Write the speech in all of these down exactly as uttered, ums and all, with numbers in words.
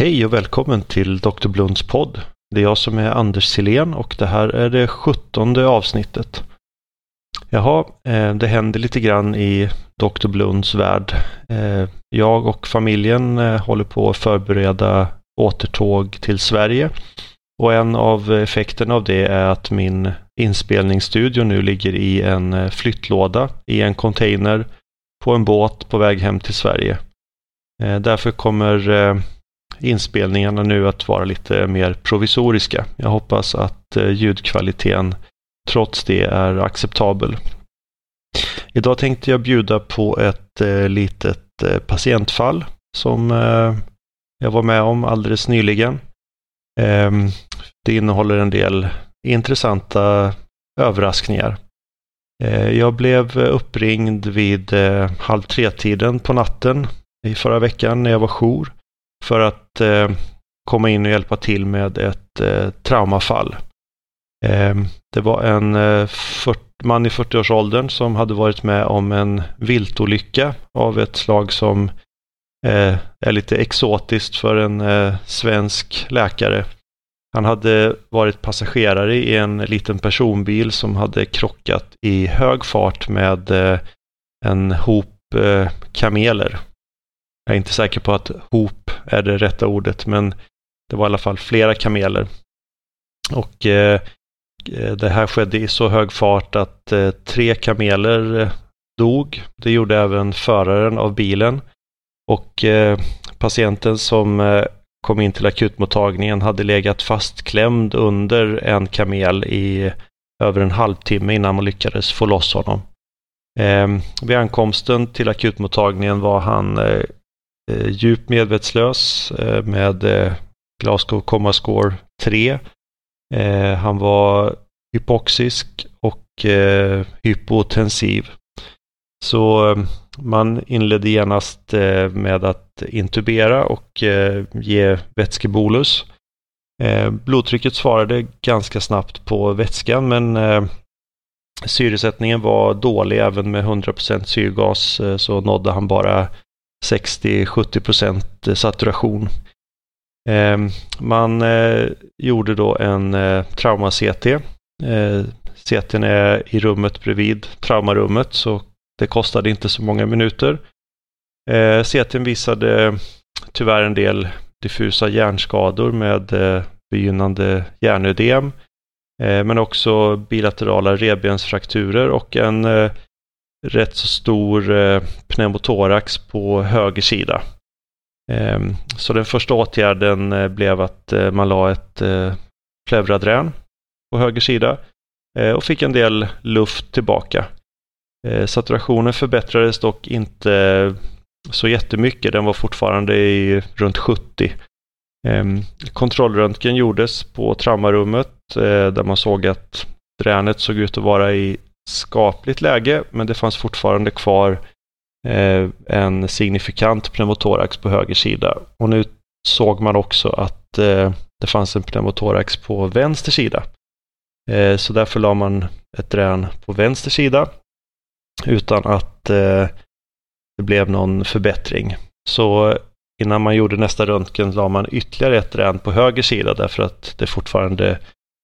Hej och välkommen till doktor Blunds podd. Det är jag som är Anders Silén och det här är det sjuttonde avsnittet. Jaha, det händer lite grann i doktor Blunds värld. Jag och familjen håller på att förbereda återtåg till Sverige. Och en av effekterna av det är att min inspelningsstudio nu ligger i en flyttlåda, i en container, på en båt på väg hem till Sverige. Därför kommer inspelningarna nu att vara lite mer provisoriska. Jag hoppas att ljudkvaliteten trots det är acceptabel. Idag tänkte jag bjuda på ett litet patientfall som jag var med om alldeles nyligen. Det innehåller en del intressanta överraskningar. Jag blev uppringd vid halv tre-tiden på natten i förra veckan när jag var jour för att komma in och hjälpa till med ett traumafall. Det var en man i fyrtioårsåldern som hade varit med om en viltolycka av ett slag som är lite exotiskt för en svensk läkare. Han hade varit passagerare i en liten personbil som hade krockat i hög fart med en hop kameler. Jag är inte säker på att hop är det rätta ordet, men det var i alla fall flera kameler. Och eh, det här skedde i så hög fart att eh, tre kameler dog. Det gjorde även föraren av bilen. Och eh, patienten som eh, kom in till akutmottagningen hade legat fastklämd under en kamel i över en halvtimme innan man lyckades få loss honom. Eh, vid ankomsten till akutmottagningen var han eh, djupt medvetslös eh, med eh, Glasgow comascore tre. Eh, han var hypoxisk och eh, hypotensiv. Så eh, man inledde genast eh, med att intubera och eh, ge vätskebolus. Eh, blodtrycket svarade ganska snabbt på vätskan, men eh, syresättningen var dålig. Även med hundra procent syrgas eh, så nådde han bara sextio till sjuttio procent saturation. Eh, man eh, gjorde då en eh, trauma-C T. Eh, C T:n är i rummet bredvid traumarummet, så det kostade inte så många minuter. Eh, C T:n visade tyvärr en del diffusa hjärnskador med eh, begynnande hjärnödem, eh, men också bilaterala revbensfrakturer och en eh, rätt så stor eh, pneumotorax på höger sida. Så den första åtgärden blev att man la ett pleuradrän på höger sida och fick en del luft tillbaka. Saturationen förbättrades dock inte så jättemycket, den var fortfarande i runt sjuttio. Kontrollröntgen gjordes på traumarummet där man såg att dränet såg ut att vara i skapligt läge, men det fanns fortfarande kvar en signifikant pneumotorax på höger sida. Och nu såg man också att eh, det fanns en pneumotorax på vänster sida. Eh, så därför la man ett drän på vänster sida utan att eh, det blev någon förbättring. Så innan man gjorde nästa röntgen la man ytterligare ett drän på höger sida därför att det fortfarande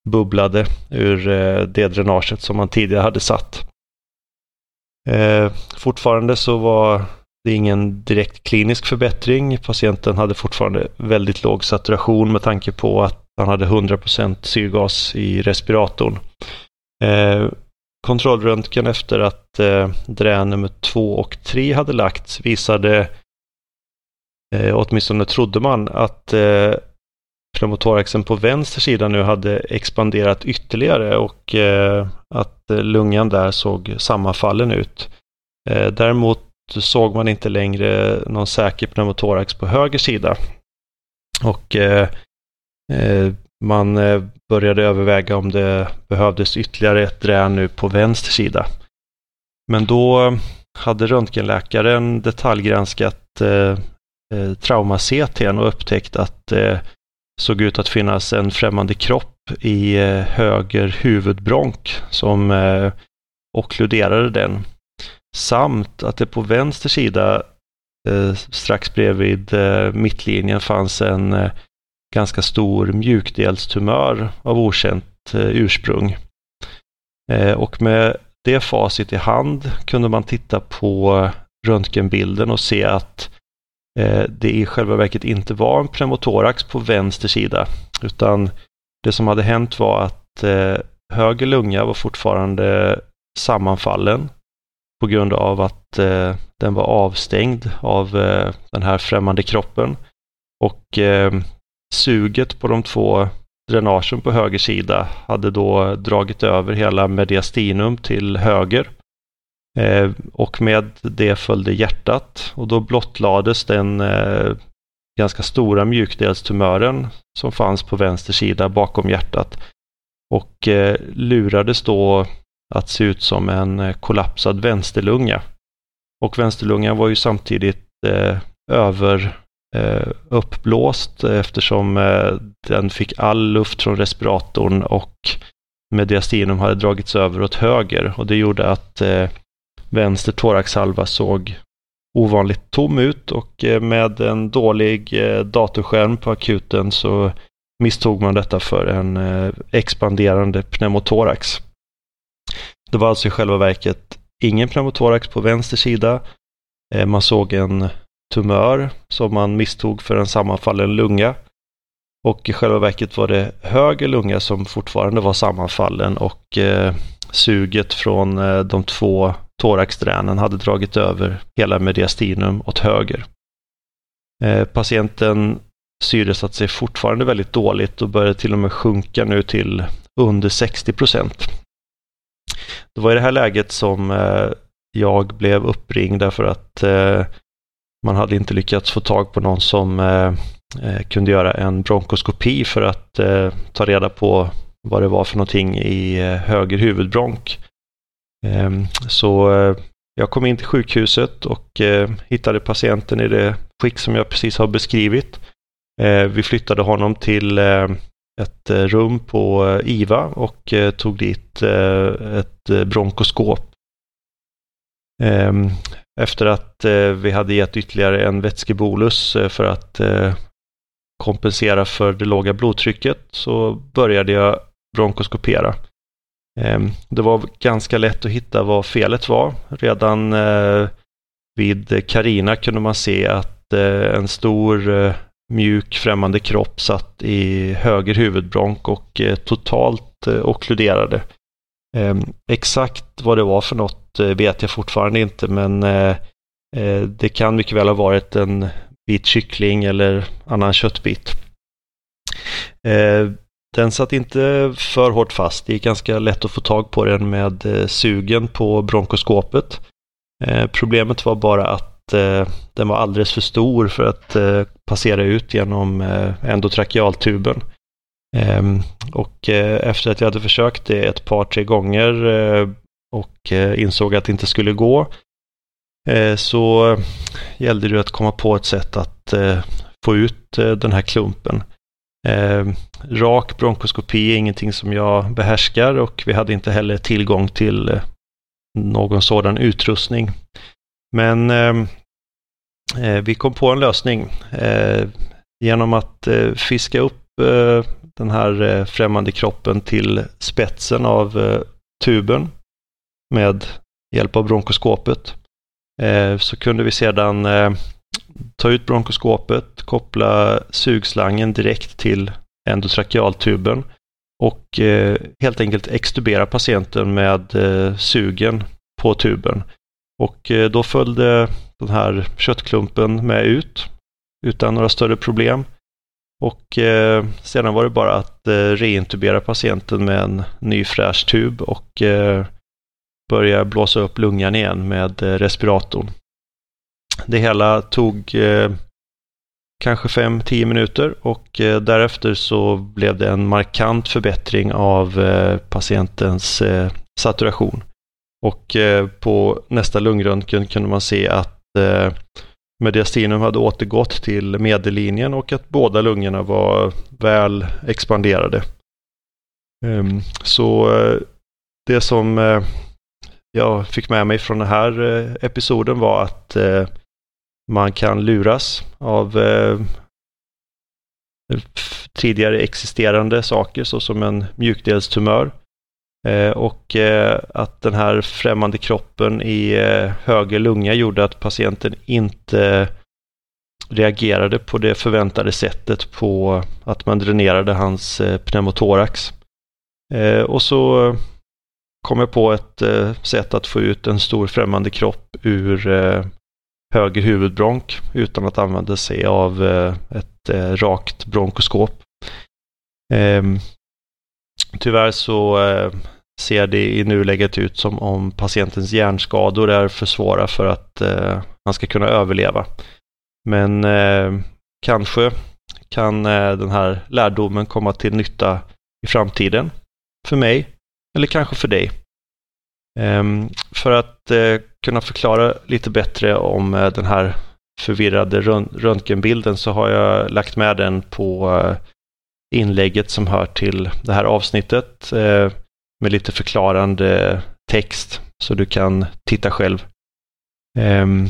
bubblade ur eh, det dränaget som man tidigare hade satt. Eh, fortfarande så var det ingen direkt klinisk förbättring. Patienten hade fortfarande väldigt låg saturation med tanke på att han hade hundra procent syrgas i respiratorn. Eh, kontrollröntgen efter att eh, drän nummer två och tre hade lagts visade, eh, åtminstone trodde man, att eh, pneumotoraxen på vänster sida nu hade expanderat ytterligare och eh, att lungan där såg sammanfallen ut. Eh, däremot såg man inte längre någon säker pneumotorax på höger sida. Och eh, eh, man började överväga om det behövdes ytterligare ett drän nu på vänster sida. Men då hade röntgenläkaren detaljgranskat eh, eh, trauma-C T:n och upptäckt att eh, såg ut att finnas en främmande kropp i höger huvudbronk som eh, okkluderade den. Samt att det på vänster sida eh, strax bredvid eh, mittlinjen fanns en eh, ganska stor mjukdelstumör av okänt eh, ursprung. Eh, och med det facit i hand kunde man titta på röntgenbilden och se att eh, det i själva verket inte var en pneumotorax på vänster sida, utan det som hade hänt var att eh, höger lunga var fortfarande sammanfallen på grund av att eh, den var avstängd av eh, den här främmande kroppen, och eh, suget på de två dränagen på höger sida hade då dragit över hela mediastinum till höger, eh, och med det följde hjärtat, och då blottlades den eh, ganska stora mjukdelstumören som fanns på vänster sida bakom hjärtat, och eh, lurades då att se ut som en kollapsad vänsterlunga. Och vänsterlungan var ju samtidigt eh, över eh, uppblåst, eftersom eh, den fick all luft från respiratorn och mediastinum hade dragits över åt höger, och det gjorde att eh, vänster thoraxhalva såg ovanligt tom ut, och eh, med en dålig eh, datorskärm på akuten så misstog man detta för en eh, expanderande pneumotorax. Det var alltså i själva verket ingen pneumotorax på vänster sida. Man såg en tumör som man misstog för en sammanfallen lunga. Och i själva verket var det höger lunga som fortfarande var sammanfallen, och eh, suget från eh, de två thoraxdränen hade dragit över hela mediastinum åt höger. Eh, patienten syresatt sig fortfarande väldigt dåligt och började till och med sjunka nu till under sextio procent. Det var i det här läget som jag blev uppringd, därför att man hade inte lyckats få tag på någon som kunde göra en bronkoskopi för att ta reda på vad det var för någonting i höger huvudbronk. Så jag kom in till sjukhuset och hittade patienten i det skick som jag precis har beskrivit. Vi flyttade honom till ett rum på I V A och tog dit ett bronkoskop. Efter att vi hade gett ytterligare en vätskebolus för att kompensera för det låga blodtrycket så började jag bronkoskopera. Det var ganska lätt att hitta vad felet var. Redan vid Carina kunde man se att en stor mjuk främmande kropp satt i höger huvudbronk och eh, totalt eh, okkluderade. Eh, exakt vad det var för något eh, vet jag fortfarande inte, men eh, eh, det kan mycket väl ha varit en bit kyckling eller annan köttbit. Eh, den satt inte för hårt fast. Det är ganska lätt att få tag på den med eh, sugen på bronkoskopet. Eh, problemet var bara att den var alldeles för stor för att passera ut genom endotrakealtuben. Och efter att jag hade försökt det ett par, tre gånger och insåg att det inte skulle gå, så gällde det att komma på ett sätt att få ut den här klumpen. Rak bronkoskopi är ingenting som jag behärskar, och vi hade inte heller tillgång till någon sådan utrustning. Men eh, vi kom på en lösning eh, genom att eh, fiska upp eh, den här eh, främmande kroppen till spetsen av eh, tuben med hjälp av bronkoskopet. Eh, så kunde vi sedan eh, ta ut bronkoskopet, koppla sugslangen direkt till endotrakealtuben och eh, helt enkelt extubera patienten med eh, sugen på tuben. Och då följde den här köttklumpen med ut utan några större problem. Och eh, sedan var det bara att eh, reintubera patienten med en ny fräsch tub och eh, börja blåsa upp lungan igen med eh, respiratorn. Det hela tog eh, kanske fem till tio minuter, och eh, därefter så blev det en markant förbättring av eh, patientens eh, saturation. Och på nästa lungröntgen kunde man se att mediastinum hade återgått till medellinjen och att båda lungorna var väl expanderade. Så det som jag fick med mig från den här episoden var att man kan luras av eh, tidigare existerande saker såsom en mjukdelstumör. Eh, och eh, att den här främmande kroppen i eh, höger lunga gjorde att patienten inte reagerade på det förväntade sättet på att man dränerade hans eh, pneumotorax. Eh, och så kom jag på ett eh, sätt att få ut en stor främmande kropp ur eh, höger huvudbronk utan att använda sig av eh, ett eh, rakt bronkoskop. Eh, tyvärr så eh, ser det i nuläget ut som om patientens hjärnskador är för svåra för att eh, han ska kunna överleva. Men eh, kanske kan eh, den här lärdomen komma till nytta i framtiden för mig eller kanske för dig. Ehm, för att eh, kunna förklara lite bättre om eh, den här förvirrade rön- röntgenbilden så har jag lagt med den på eh, inlägget som hör till det här avsnittet eh, med lite förklarande text så du kan titta själv. Ehm,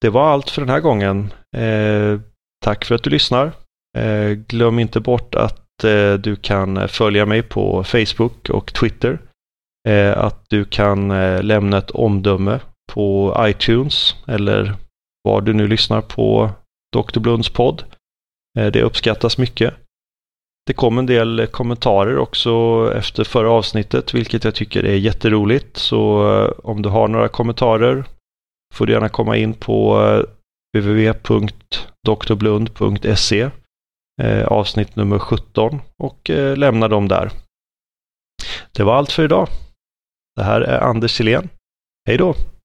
Det var allt för den här gången. Eh, tack för att du lyssnar. Eh, glöm inte bort att eh, du kan följa mig på Facebook och Twitter. Eh, att du kan eh, lämna ett omdöme på iTunes eller var du nu lyssnar på doktor Blunds podd. Eh, det uppskattas mycket. Det kom en del kommentarer också efter förra avsnittet, vilket jag tycker är jätteroligt. Så eh, om du har några kommentarer får du gärna komma in på w w w punkt doktor blund punkt se avsnitt nummer sjutton och lämna dem där. Det var allt för idag. Det här är Anders Silén. Hej då!